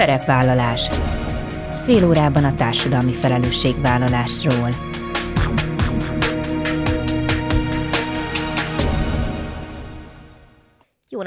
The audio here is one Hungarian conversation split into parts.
Szerepvállalás. Fél órában a társadalmi felelősségvállalásról. Jó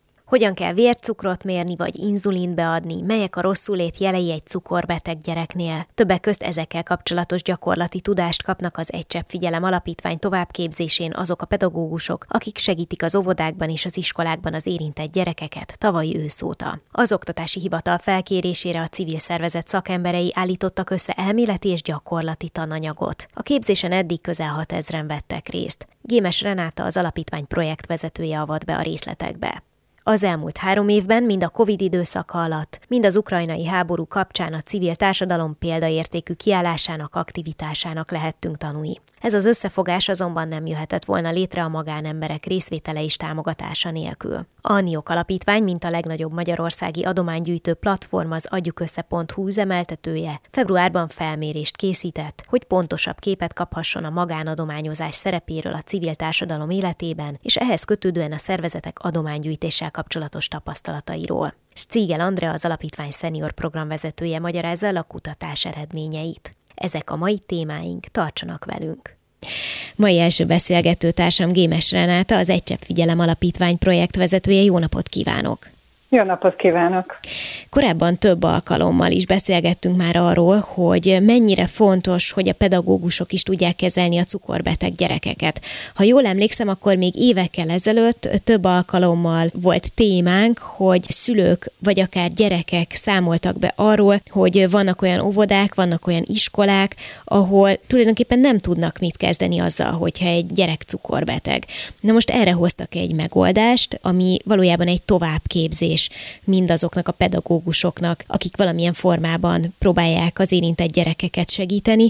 Hogyan kell vércukrot mérni vagy inzulint beadni, melyek a rosszulét jelei egy cukorbeteg gyereknél. Többek közt ezekkel kapcsolatos gyakorlati tudást kapnak az Egy Csepp Figyelem Alapítvány továbbképzésén azok a pedagógusok, akik segítik az óvodákban és az iskolákban az érintett gyerekeket tavalyi ősz óta. Az Oktatási Hivatal felkérésére a civil szervezet szakemberei állítottak össze elméleti és gyakorlati tananyagot. A képzésen eddig közel 6000-en vettek részt. Gémes Renáta, az alapítvány projektvezetője avat be a részletekbe. Az elmúlt 3 évben, mind a Covid időszaka alatt, mind az ukrajnai háború kapcsán a civil társadalom példaértékű kiállásának, aktivitásának lehettünk tanúi. Ez az összefogás azonban nem jöhetett volna létre a magánemberek részvétele és támogatása nélkül. A NIOK Alapítvány, mint a legnagyobb magyarországi adománygyűjtő platform, az adjukössze.hu üzemeltetője februárban felmérést készített, hogy pontosabb képet kaphasson a magánadományozás szerepéről a civil társadalom életében, és ehhez kötődően a szervezetek adománygyűjtéssel kapcsolatos tapasztalatairól. Szigel Andrea, az alapítvány szenior programvezetője magyarázza el a kutatás eredményeit. Ezek a mai témáink, tartsanak velünk! Mai első beszélgetőtársam Gémes Renáta, az Egy Csepp Figyelem Alapítvány projektvezetője. Jó napot kívánok! Jó napot kívánok! Korábban több alkalommal is beszélgettünk már arról, hogy mennyire fontos, hogy a pedagógusok is tudják kezelni a cukorbeteg gyerekeket. Ha jól emlékszem, akkor még évekkel ezelőtt több alkalommal volt témánk, hogy szülők vagy akár gyerekek számoltak be arról, hogy vannak olyan óvodák, vannak olyan iskolák, ahol tulajdonképpen nem tudnak mit kezdeni azzal, hogyha egy gyerek cukorbeteg. Na most erre hoztak egy megoldást, ami valójában egy továbbképzés mindazoknak a pedagógusoknak, akik valamilyen formában próbálják az érintett gyerekeket segíteni.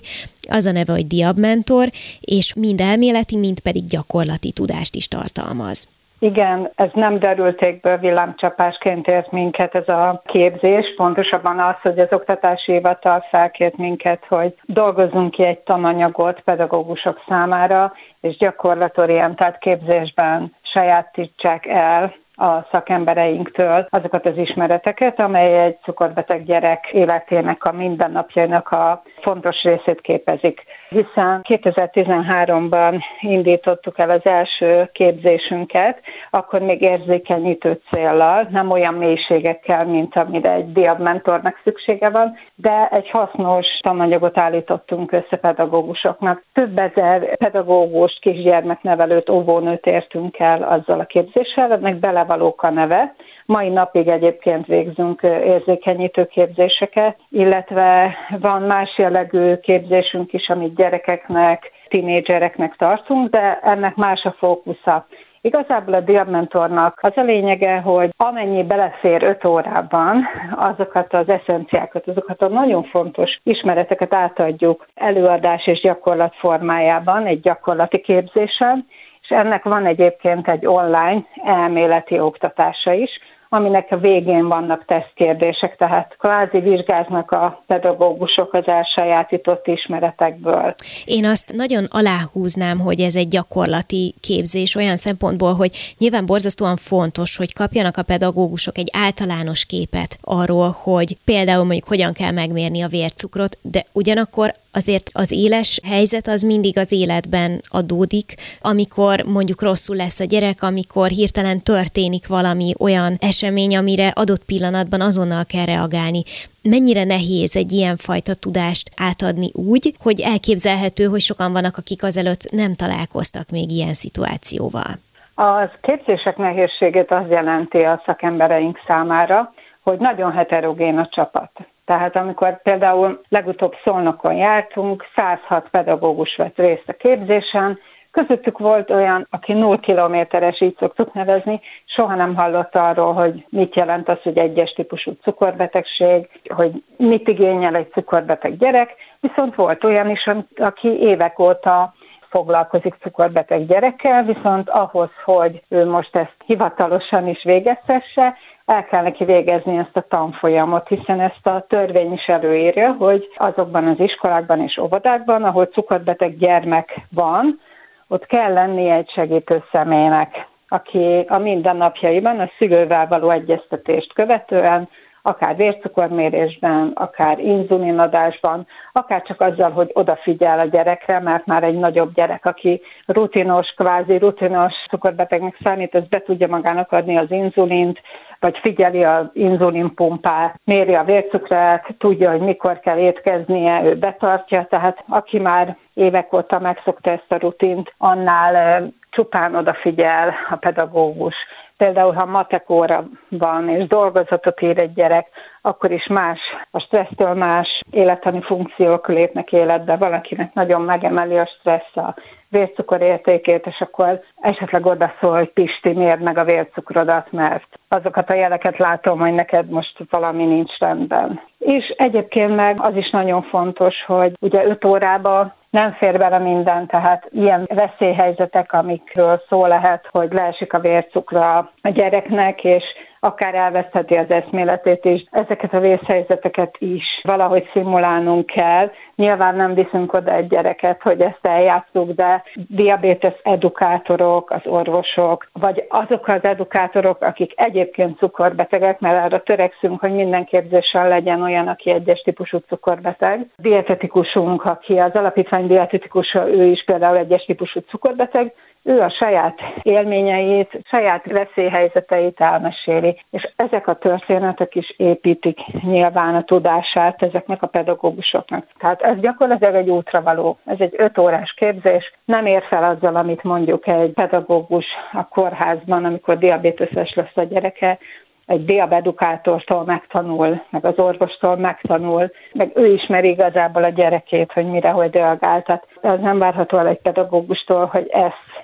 Az a neve, hogy Diabmentor, és mind elméleti, mind pedig gyakorlati tudást is tartalmaz. Igen, ez nem derültékből villámcsapásként ért minket ez a képzés, pontosabban az, hogy az Oktatási Hivatal felkért minket, hogy dolgozzunk ki egy tananyagot pedagógusok számára, és gyakorlatorientált képzésben sajátítsák el a szakembereinktől azokat az ismereteket, amely egy cukorbeteg gyerek életének, a mindennapjainak a fontos részét képezik. Hiszen 2013-ban indítottuk el az első képzésünket, akkor még érzékenyítő céllal, nem olyan mélységekkel, mint amire egy diabmentornak szüksége van, de egy hasznos tananyagot állítottunk össze pedagógusoknak. Több ezer pedagógust, kisgyermeknevelőt, óvónőt értünk el azzal a képzéssel, ennek Belevalók a neve. Mai napig egyébként végzünk érzékenyítő képzéseket, illetve van más jellegű képzésünk is, amit gyerekeknek, tinédzsereknek tartunk, de ennek más a fókusza. Igazából a Diabmentornak az a lényege, hogy amennyi belefér 5 órában, azokat az eszenciákat, azokat a nagyon fontos ismereteket átadjuk előadás és gyakorlat formájában, egy gyakorlati képzésen, és ennek van egyébként egy online elméleti oktatása is, aminek a végén vannak tesztkérdések, tehát kvázi vizsgáznak a pedagógusok az elsajátított ismeretekből. Én azt nagyon aláhúznám, hogy ez egy gyakorlati képzés olyan szempontból, hogy nyilván borzasztóan fontos, hogy kapjanak a pedagógusok egy általános képet arról, hogy például mondjuk hogyan kell megmérni a vércukrot, de ugyanakkor azért az éles helyzet az mindig az életben adódik, amikor mondjuk rosszul lesz a gyerek, amikor hirtelen történik valami olyan esemény, amire adott pillanatban azonnal kell reagálni. Mennyire nehéz egy ilyenfajta tudást átadni úgy, hogy elképzelhető, hogy sokan vannak, akik azelőtt nem találkoztak még ilyen szituációval. A képzések nehézségét az jelenti a szakembereink számára, hogy nagyon heterogén a csapat. Tehát amikor például legutóbb Szolnokon jártunk, 106 pedagógus vett részt a képzésen, közöttük volt olyan, aki 0 kilométeres, így szoktuk nevezni, soha nem hallott arról, hogy mit jelent az, hogy egyes típusú cukorbetegség, hogy mit igényel egy cukorbeteg gyerek, viszont volt olyan is, aki évek óta foglalkozik cukorbeteg gyerekkel, viszont ahhoz, hogy ő most ezt hivatalosan is végeztesse, el kell neki végezni ezt a tanfolyamot, hiszen ezt a törvény is előírja, hogy azokban az iskolákban és óvodákban, ahol cukorbeteg gyermek van, ott kell lennie egy segítő személynek, aki a mindennapjaiban a szülővel való egyeztetést követően, akár vércukormérésben, akár inzulinadásban, akár csak azzal, hogy odafigyel a gyerekre, mert már egy nagyobb gyerek, aki rutinos, kvázi rutinos cukorbetegnek számít, ez be tudja magának adni az inzulint, vagy figyeli az inzulinpumpát, méri a vércukrát, tudja, hogy mikor kell étkeznie, ő betartja, tehát aki már évek óta megszokta ezt a rutint, annál csupán odafigyel a pedagógus. Például, ha matek óra van és dolgozatot ír egy gyerek, akkor is más, a stressztől más élettani funkciók lépnek életbe. Valakinek nagyon megemeli a stressz a vércukorértékét, és akkor esetleg odaszól, hogy Pisti, mérd meg a vércukrodat, mert azokat a jeleket látom, hogy neked most valami nincs rendben. És egyébként meg az is nagyon fontos, hogy ugye 5 órában nem fér bele minden, tehát ilyen veszélyhelyzetek, amikről szó lehet, hogy leesik a vércukra a gyereknek, és akár elvesztheti az eszméletét is. Ezeket a vészhelyzeteket is valahogy szimulálnunk kell. Nyilván nem viszünk oda egy gyereket, hogy ezt eljátsszuk, de diabétesz edukátorok, az orvosok, vagy azok az edukátorok, akik egyébként cukorbetegek, mert arra törekszünk, hogy minden képzéssel legyen olyan, aki egyes típusú cukorbeteg. Dietetikusunk, aki az alapítvány dietetikusa, ő is például egyes típusú cukorbeteg, ő a saját élményeit, saját veszélyhelyzeteit elmeséli, és ezek a történetek is építik nyilván a tudását ezeknek a pedagógusoknak. Tehát ez gyakorlatilag egy útravaló, ez egy 5 órás képzés, nem ér fel azzal, amit mondjuk egy pedagógus a kórházban, amikor diabéteses lesz a gyereke, egy diabedukátortól megtanul, meg az orvostól megtanul, meg ő ismeri igazából a gyerekét, hogy mire, hogy reagál. Tehát az nem várható el egy pedagógustól, hogy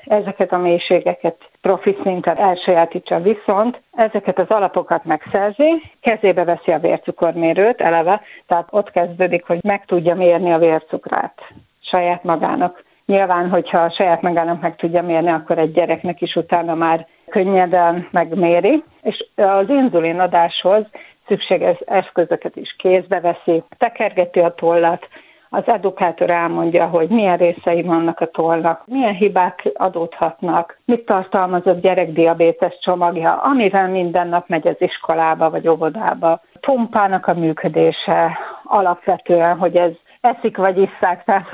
ezeket a mélységeket profi szinten elsajátítsa, viszont ezeket az alapokat megszerzi, kezébe veszi a vércukormérőt eleve, tehát ott kezdődik, hogy meg tudja mérni a vércukrát saját magának. Nyilván, hogyha a saját magának meg tudja mérni, akkor egy gyereknek is utána már könnyedén megméri, és az inzulinadáshoz szükséges eszközöket is kézbe veszi, tekergeti a tollat, az edukátor elmondja, hogy milyen részei vannak a tollnak, milyen hibák adódhatnak, mit tartalmaz a gyerekdiabétesz csomagja, amivel minden nap megy az iskolába vagy óvodába. Pumpának a működése alapvetően, hogy ez eszik vagy isszák, tehát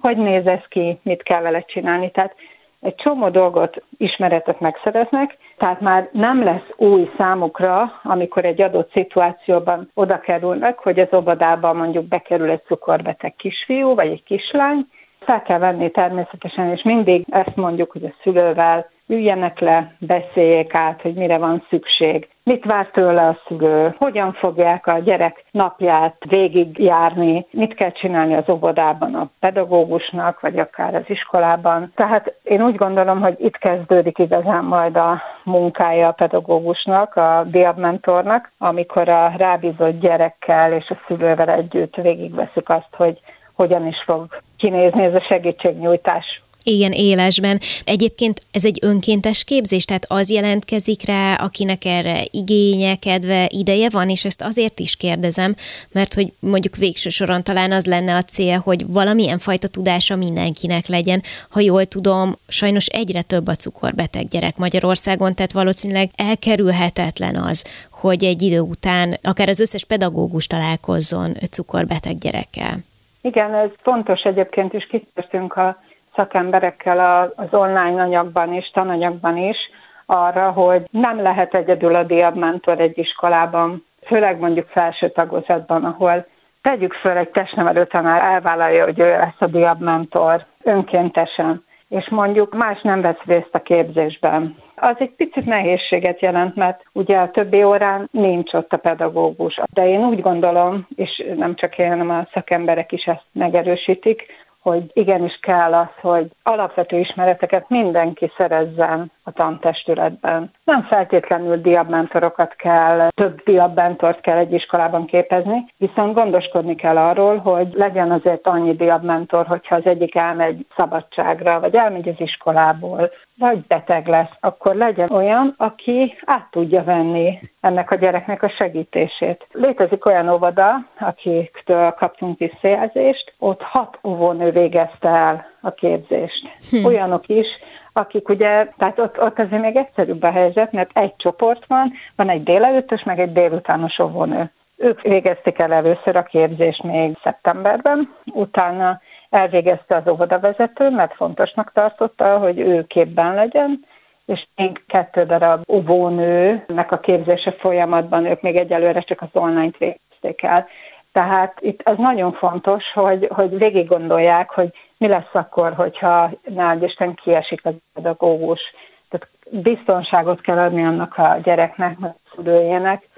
hogy néz ez ki, mit kell vele csinálni. Tehát egy csomó dolgot, ismeretet megszereznek, tehát már nem lesz új számukra, amikor egy adott szituációban oda kerülnek, hogy az óvodában mondjuk bekerül egy cukorbeteg kisfiú vagy egy kislány. Fel kell venni természetesen, és mindig ezt mondjuk, hogy a szülővel üljenek le, beszéljék át, hogy mire van szükség, mit vár tőle a szülő, hogyan fogják a gyerek napját végigjárni, mit kell csinálni az óvodában a pedagógusnak, vagy akár az iskolában. Tehát én úgy gondolom, hogy itt kezdődik igazán majd a munkája a pedagógusnak, a diabmentornak, amikor a rábízott gyerekkel és a szülővel együtt végigveszük azt, hogy hogyan is fog kinézni ez a segítségnyújtás. Igen, élesben. Egyébként ez egy önkéntes képzés, tehát az jelentkezik rá, akinek erre igénye, kedve, ideje van, és ezt azért is kérdezem, mert hogy mondjuk végső soron talán az lenne a cél, hogy valamilyen fajta tudása mindenkinek legyen. Ha jól tudom, sajnos egyre több a cukorbeteg gyerek Magyarországon, tehát valószínűleg elkerülhetetlen az, hogy egy idő után akár az összes pedagógus találkozzon cukorbeteg gyerekkel. Igen, ez fontos egyébként is, kitértünk a szakemberekkel az online anyagban és tananyagban is arra, hogy nem lehet egyedül a diabmentor egy iskolában, főleg mondjuk felső tagozatban, ahol tegyük föl egy testnevelő tanár elvállalja, hogy ő lesz a diabmentor önkéntesen, és mondjuk más nem vesz részt a képzésben. Az egy picit nehézséget jelent, mert ugye a többi órán nincs ott a pedagógus. De én úgy gondolom, és nem csak én, hanem a szakemberek is ezt megerősítik, hogy igenis kell az, hogy alapvető ismereteket mindenki szerezzen a tantestületben. Nem feltétlenül diabmentorokat kell, több diabmentort kell egy iskolában képezni, viszont gondoskodni kell arról, hogy legyen azért annyi diabmentor, hogyha az egyik elmegy szabadságra, vagy elmegy az iskolából, vagy beteg lesz, akkor legyen olyan, aki át tudja venni ennek a gyereknek a segítését. Létezik olyan óvoda, akiktől kaptunk visszajelzést, ott 6 óvónő végezte el a képzést. Olyanok is, akik ugye, tehát ott azért még egyszerűbb a helyzet, mert egy csoport van egy délelőttös, meg egy délutános óvónő. Ők végezték el először a képzést még szeptemberben, utána elvégezte az óvodavezető, mert fontosnak tartotta, hogy ő képben legyen, és még 2 darab óvónőnek a képzése folyamatban, ők még egyelőre csak az online-t végezték el. Tehát itt az nagyon fontos, hogy végig gondolják, hogy mi lesz akkor, hogyha ne Isten kiesik az pedagógus. Tehát biztonságot kell adni annak a gyereknek, a szülőjének.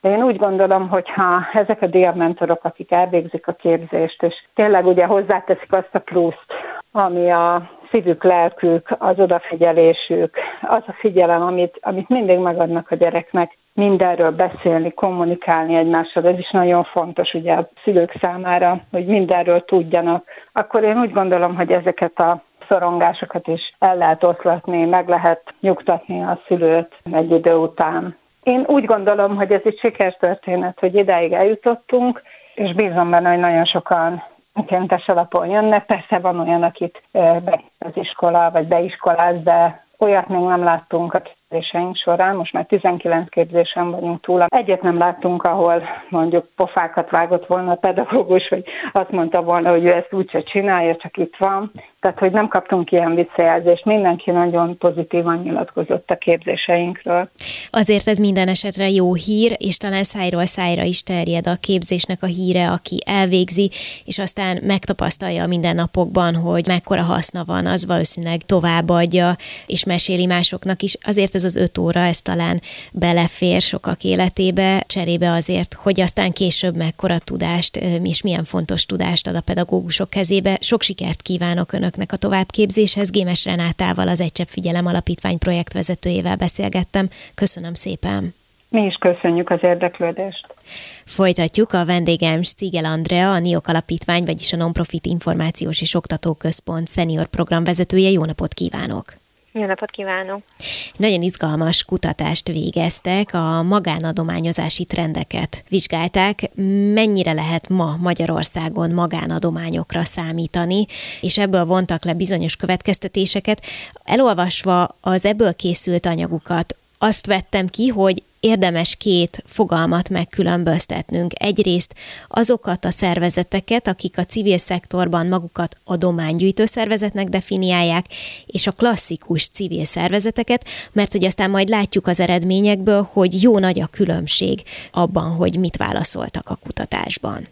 De én úgy gondolom, hogy ha ezek a diabmentorok, akik elvégzik a képzést, és tényleg ugye hozzáteszik azt a pluszt, ami a szívük, lelkük, az odafigyelésük, az a figyelem, amit mindig megadnak a gyereknek, mindenről beszélni, kommunikálni egymással, ez is nagyon fontos ugye a szülők számára, hogy mindenről tudjanak. Akkor én úgy gondolom, hogy ezeket a szorongásokat is el lehet oszlatni, meg lehet nyugtatni a szülőt egy idő után. Én úgy gondolom, hogy ez egy sikertörténet, hogy idáig eljutottunk, és bízom benne, hogy nagyon sokan önkéntes alapon jönnek. Persze van olyan, akit be az iskola, vagy beiskoláz, de olyat még nem láttunk a képzéseink során. Most már 19 képzésen vagyunk túl. Egyet nem láttunk, ahol mondjuk pofákat vágott volna a pedagógus, vagy azt mondta volna, hogy ő ezt úgyse csinálja, csak itt van. Tehát, hogy nem kaptunk ilyen visszajelzést. Mindenki nagyon pozitívan nyilatkozott a képzéseinkről. Azért ez minden esetre jó hír, és talán szájról szájra is terjed a képzésnek a híre, aki elvégzi, és aztán megtapasztalja a mindennapokban, hogy mekkora haszna van, az valószínűleg továbbadja, és meséli másoknak is. Azért ez az 5 óra, ez talán belefér sokak életébe, cserébe azért, hogy aztán később mekkora tudást, és milyen fontos tudást ad a pedagógusok kezébe. Sok sikert kívánok Önöknek a továbbképzéshez. Gémes Renátával, az Egy Csepp Figyelem Alapítvány projektvezetőjével beszélgettem. Köszönöm szépen! Mi is köszönjük az érdeklődést! Folytatjuk, a vendégem Szigel Andrea, a NIOK Alapítvány, vagyis a Nonprofit Információs és Oktatóközpont szenior programvezetője. Jó napot kívánok! Jó napot kívánok! Nagyon izgalmas kutatást végeztek, a magánadományozási trendeket vizsgálták. Mennyire lehet ma Magyarországon magánadományokra számítani, és ebből vontak le bizonyos következtetéseket. Elolvasva az ebből készült anyagukat, azt vettem ki, hogy érdemes 2 fogalmat megkülönböztetnünk. Egyrészt azokat a szervezeteket, akik a civil szektorban magukat adománygyűjtő szervezetnek definiálják, és a klasszikus civil szervezeteket, mert hogy aztán majd látjuk az eredményekből, hogy jó nagy a különbség abban, hogy mit válaszoltak a kutatásban.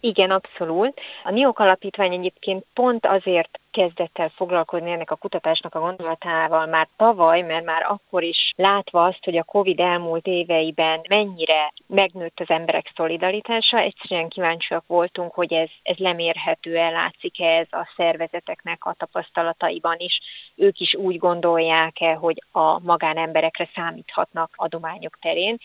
Igen, abszolút. A NIOK Alapítvány egyébként pont azért kezdett el foglalkozni ennek a kutatásnak a gondolatával már tavaly, mert már akkor is látva azt, hogy a Covid elmúlt éveiben mennyire megnőtt az emberek szolidaritása, egyszerűen kíváncsiak voltunk, hogy ez lemérhető-e, látszik-e ez a szervezeteknek a tapasztalataiban is. Ők is úgy gondolják-e, hogy a magánemberekre számíthatnak adományok terén.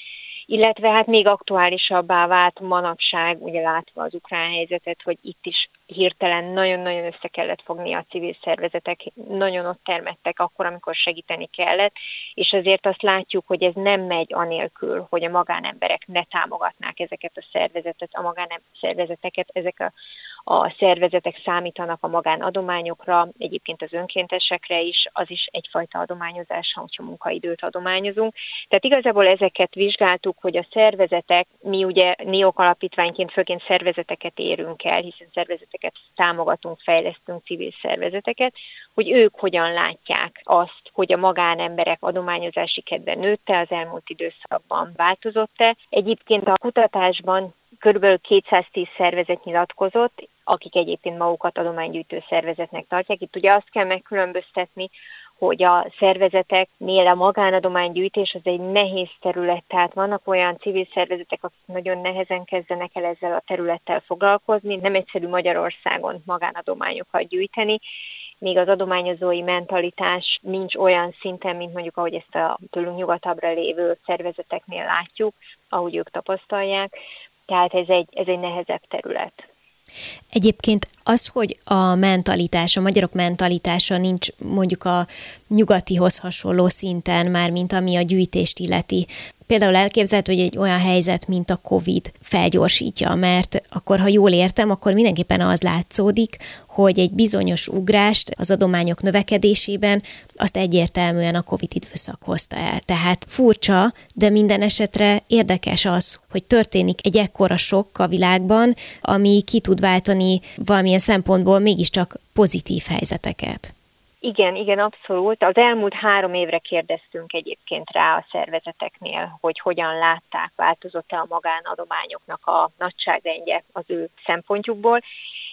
Illetve hát még aktuálisabbá vált manapság, ugye látva az ukrán helyzetet, hogy itt is hirtelen nagyon-nagyon össze kellett fogni a civil szervezetek, nagyon ott termettek akkor, amikor segíteni kellett, és azért azt látjuk, hogy ez nem megy anélkül, hogy a magánemberek ne támogatnák ezeket a szervezetet, a magánszervezeteket, ezek a szervezetek számítanak a magánadományokra, egyébként az önkéntesekre is, az is egyfajta adományozás, hogyha munkaidőt adományozunk. Tehát igazából ezeket vizsgáltuk, hogy a szervezetek, mi ugye NIOK Alapítványként főként szervezeteket érünk el, hiszen szervezeteket támogatunk, fejlesztünk, civil szervezeteket, hogy ők hogyan látják azt, hogy a magánemberek adományozási kedve nőtte, az elmúlt időszakban változott-e. Egyébként a kutatásban körülbelül 210 szervezet nyilatkozott, akik egyébként magukat adománygyűjtő szervezetnek tartják. Itt ugye azt kell megkülönböztetni, hogy a szervezeteknél a magánadománygyűjtés az egy nehéz terület, tehát vannak olyan civil szervezetek, akik nagyon nehezen kezdenek el ezzel a területtel foglalkozni, nem egyszerű Magyarországon magánadományokat gyűjteni, még az adományozói mentalitás nincs olyan szinten, mint mondjuk ahogy ezt a tőlünk nyugatabbra lévő szervezeteknél látjuk, ahogy ők tapasztalják. Tehát ez egy nehezebb terület. Egyébként az, hogy a mentalitás, a magyarok mentalitása nincs mondjuk a nyugatihoz hasonló szinten már, mint ami a gyűjtést illeti. Például elképzelhető, hogy egy olyan helyzet, mint a COVID felgyorsítja, mert akkor, ha jól értem, akkor mindenképpen az látszódik, hogy egy bizonyos ugrást az adományok növekedésében azt egyértelműen a COVID időszak hozta el. Tehát furcsa, de minden esetre érdekes az, hogy történik egy ekkora sokk a világban, ami ki tud váltani valamilyen szempontból mégiscsak pozitív helyzeteket. Igen, abszolút. Az elmúlt 3 évre kérdeztünk egyébként rá a szervezeteknél, hogy hogyan látták, változott-e a magánadományoknak a nagyságrendje az ő szempontjukból,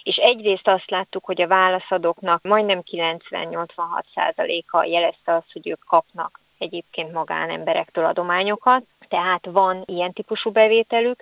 és egyrészt azt láttuk, hogy a válaszadóknak majdnem 90-86%-a jelezte azt, hogy ők kapnak egyébként magánemberektől adományokat, tehát van ilyen típusú bevételük,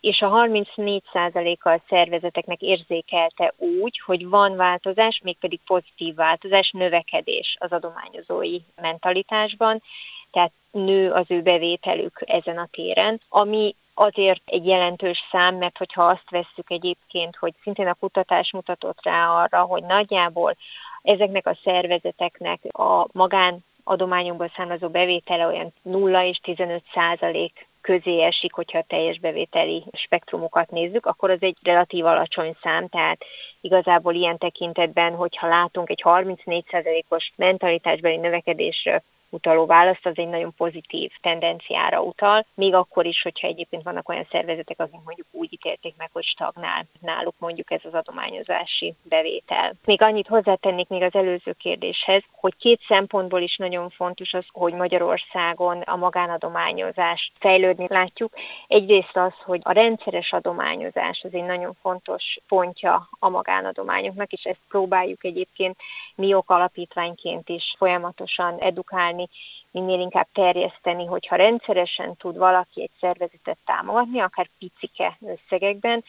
és a 34%-a a szervezeteknek érzékelte úgy, hogy van változás, mégpedig pozitív változás, növekedés az adományozói mentalitásban, tehát nő az ő bevételük ezen a téren, ami azért egy jelentős szám, mert hogyha azt vesszük egyébként, hogy szintén a kutatás mutatott rá arra, hogy nagyjából ezeknek a szervezeteknek a magánadományokból származó bevétele olyan 0 és 15% közé esik, hogyha a teljes bevételi spektrumokat nézzük, akkor az egy relatív alacsony szám, tehát igazából ilyen tekintetben, hogyha látunk egy 34%-os mentalitásbeli növekedésre utaló választ, az egy nagyon pozitív tendenciára utal, még akkor is, hogyha egyébként vannak olyan szervezetek, akik mondjuk úgy ítélték meg, hogy stagnál náluk mondjuk ez az adományozási bevétel. Még annyit hozzátennék még az előző kérdéshez, hogy 2 szempontból is nagyon fontos az, hogy Magyarországon a magánadományozást fejlődni látjuk. Egyrészt az, hogy a rendszeres adományozás az egy nagyon fontos pontja a magánadományoknak, és ezt próbáljuk egyébként NIOK Alapítványként is folyamatosan edukálni, minél inkább terjeszteni, hogyha rendszeresen tud valaki egy szervezetet támogatni, akár picike összegekben,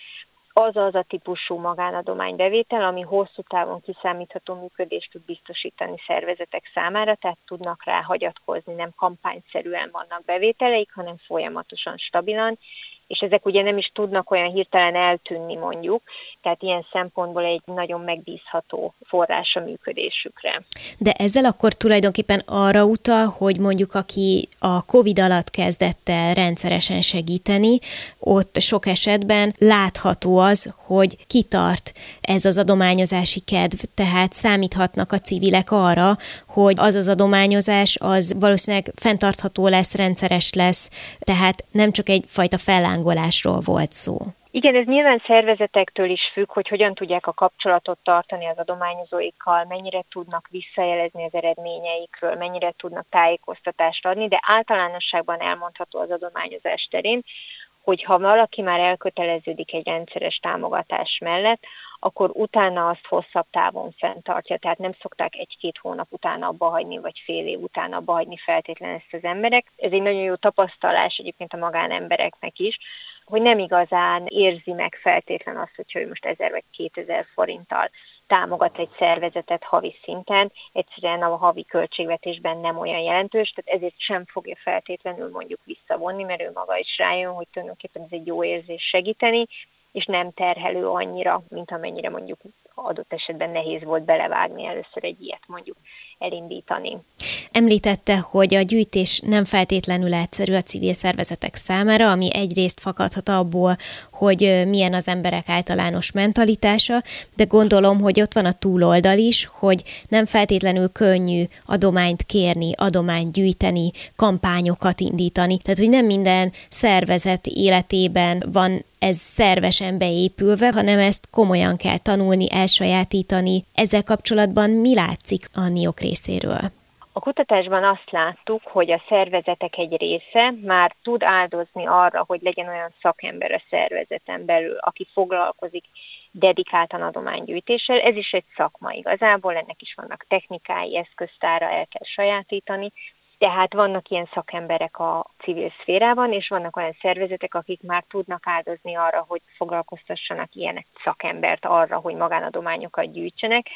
az a típusú magánadománybevétel, ami hosszú távon kiszámítható működést tud biztosítani szervezetek számára, tehát tudnak rá hagyatkozni, nem kampányszerűen vannak bevételeik, hanem folyamatosan, stabilan, és ezek ugye nem is tudnak olyan hirtelen eltűnni mondjuk, tehát ilyen szempontból egy nagyon megbízható forrás a működésükre. De ezzel akkor tulajdonképpen arra utal, hogy mondjuk aki a COVID alatt kezdett el rendszeresen segíteni, ott sok esetben látható az, hogy kitart ez az adományozási kedv, tehát számíthatnak a civilek arra, hogy az az adományozás az valószínűleg fenntartható lesz, rendszeres lesz, tehát nem csak egyfajta fellángolásról volt szó. Igen, ez nyilván szervezetektől is függ, hogy hogyan tudják a kapcsolatot tartani az adományozóikkal, mennyire tudnak visszajelezni az eredményeikről, mennyire tudnak tájékoztatást adni, de általánosságban elmondható az adományozás terén, hogy ha valaki már elköteleződik egy rendszeres támogatás mellett, akkor utána azt hosszabb távon fenntartja. Tehát nem szokták 1-2 hónap után abba hagyni, vagy fél év után abba hagyni feltétlenül ezt az emberek. Ez egy nagyon jó tapasztalás egyébként a magánembereknek is, hogy nem igazán érzi meg feltétlen azt, hogyha ő most 1000 vagy 2000 forinttal támogat egy szervezetet havi szinten, egyszerűen a havi költségvetésben nem olyan jelentős, tehát ezért sem fogja feltétlenül mondjuk visszavonni, mert ő maga is rájön, hogy tulajdonképpen ez egy jó érzés segíteni, és nem terhelő annyira, mint amennyire mondjuk adott esetben nehéz volt belevágni először egy ilyet mondjuk elindítani. Említette, hogy a gyűjtés nem feltétlenül egyszerű a civil szervezetek számára, ami egyrészt fakadhat abból, hogy milyen az emberek általános mentalitása, de gondolom, hogy ott van a túloldal is, hogy nem feltétlenül könnyű adományt kérni, adományt gyűjteni, kampányokat indítani. Tehát, hogy nem minden szervezet életében van ez szervesen beépülve, hanem ezt komolyan kell tanulni, elsajátítani. Ezzel kapcsolatban mi látszik a NIOK részéről? A kutatásban azt láttuk, hogy a szervezetek egy része már tud áldozni arra, hogy legyen olyan szakember a szervezeten belül, aki foglalkozik dedikáltan adománygyűjtéssel. Ez is egy szakma igazából, ennek is vannak technikái, eszköztára, el kell sajátítani. Tehát vannak ilyen szakemberek a civil szférában, és vannak olyan szervezetek, akik már tudnak áldozni arra, hogy foglalkoztassanak ilyen szakembert arra, hogy magánadományokat gyűjtsenek.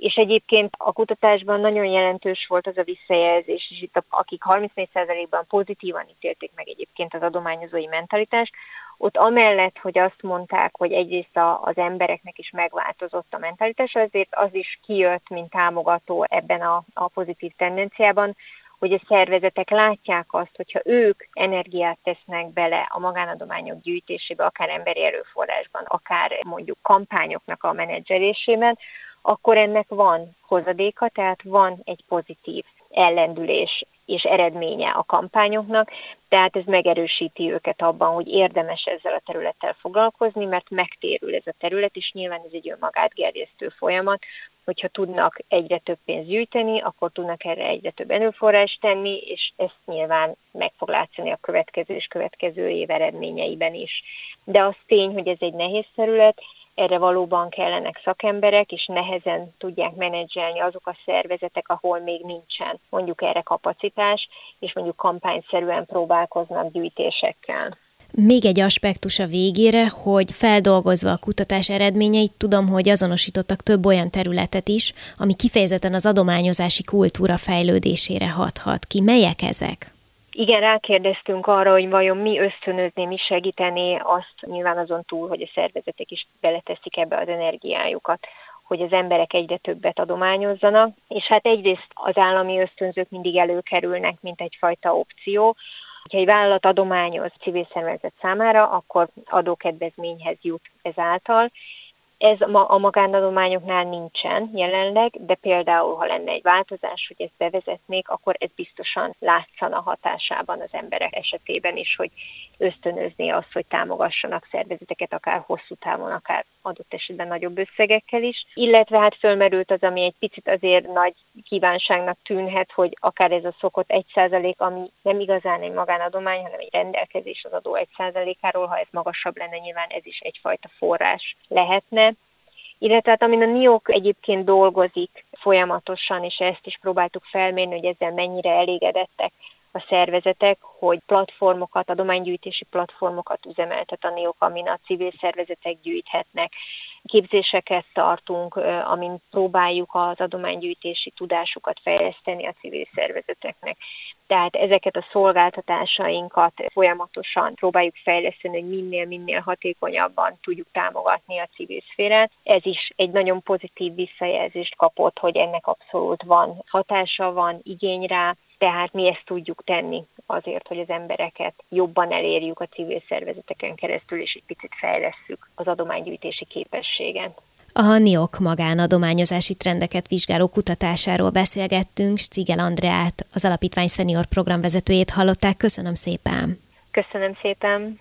És egyébként a kutatásban nagyon jelentős volt az a visszajelzés, és itt akik 34%-ban pozitívan ítélték meg egyébként az adományozói mentalitást, ott amellett, hogy azt mondták, hogy egyrészt az embereknek is megváltozott a mentalitás, azért az is kijött, mint támogató ebben a pozitív tendenciában, hogy a szervezetek látják azt, hogyha ők energiát tesznek bele a magánadományok gyűjtésébe, akár emberi erőforrásban, akár mondjuk kampányoknak a menedzselésében, akkor ennek van hozadéka, tehát van egy pozitív ellendülés és eredménye a kampányoknak, tehát ez megerősíti őket abban, hogy érdemes ezzel a területtel foglalkozni, mert megtérül ez a terület, és nyilván ez egy önmagát gerjesztő folyamat, hogyha tudnak egyre több pénzt gyűjteni, akkor tudnak erre egyre több erőforrást tenni, és ezt nyilván meg fog látszani a következő és következő év eredményeiben is. De az tény, hogy ez egy nehéz terület, erre valóban kellenek szakemberek, és nehezen tudják menedzselni azok a szervezetek, ahol még nincsen mondjuk erre kapacitás, és mondjuk kampányszerűen próbálkoznak gyűjtésekkel. Még egy aspektus a végére, hogy feldolgozva a kutatás eredményeit, tudom, hogy azonosítottak több olyan területet is, ami kifejezetten az adományozási kultúra fejlődésére hathat ki. Melyek ezek? Igen, rákérdeztünk arra, hogy vajon mi ösztönözné, mi segítené azt, nyilván azon túl, hogy a szervezetek is beleteszik ebbe az energiájukat, hogy az emberek egyre többet adományozzanak, és hát egyrészt az állami ösztönzők mindig előkerülnek, mint egyfajta opció. Ha egy vállalat adományoz civil szervezet számára, akkor adókedvezményhez jut ezáltal. Ez a magánadományoknál nincsen jelenleg, de például, ha lenne egy változás, hogy ezt bevezetnék, akkor ez biztosan látszana hatásában az emberek esetében is, hogy ösztönözné azt, hogy támogassanak szervezeteket, akár hosszú távon, akár adott esetben nagyobb összegekkel is. Illetve hát fölmerült az, ami egy picit azért nagy kívánságnak tűnhet, hogy akár ez a szokott 1%, ami nem igazán egy magánadomány, hanem egy rendelkezés az adó 1%-áról, ha ez magasabb lenne, nyilván ez is egyfajta forrás lehetne. Illetve hát amin a NIOK egyébként dolgozik folyamatosan, és ezt is próbáltuk felmérni, hogy ezzel mennyire elégedettek a szervezetek, hogy platformokat, adománygyűjtési platformokat üzemeltet a NIOK, amin a civil szervezetek gyűjthetnek. Képzéseket tartunk, amin próbáljuk az adománygyűjtési tudásukat fejleszteni a civil szervezeteknek. Tehát ezeket a szolgáltatásainkat folyamatosan próbáljuk fejleszteni, hogy minél hatékonyabban tudjuk támogatni a civil szférát. Ez is egy nagyon pozitív visszajelzést kapott, hogy ennek abszolút van hatása, van igény rá, tehát mi ezt tudjuk tenni azért, hogy az embereket jobban elérjük a civil szervezeteken keresztül, és egy picit fejlesszük az adománygyűjtési képességet. A NIOK magánadományozási trendeket vizsgáló kutatásáról beszélgettünk, Szigel Andreát, az alapítvány szenior programvezetőjét hallották. Köszönöm szépen! Köszönöm szépen!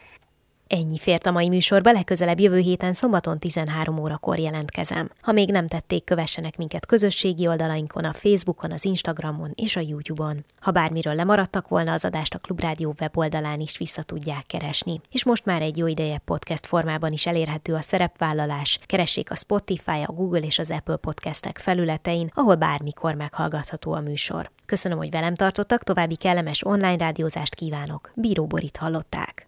Ennyi fért a mai műsorba, legközelebb jövő héten szombaton 13 órakor jelentkezem. Ha még nem tették, kövessenek minket közösségi oldalainkon, a Facebookon, az Instagramon és a YouTube-on. Ha bármiről lemaradtak volna, az adást a Klubrádió weboldalán is vissza tudják keresni. És most már egy jó ideje podcast formában is elérhető a Szerepvállalás. Keressék a Spotify, a Google és az Apple podcastek felületein, ahol bármikor meghallgatható a műsor. Köszönöm, hogy velem tartottak, további kellemes online rádiózást kívánok. Bíró Borit hallották.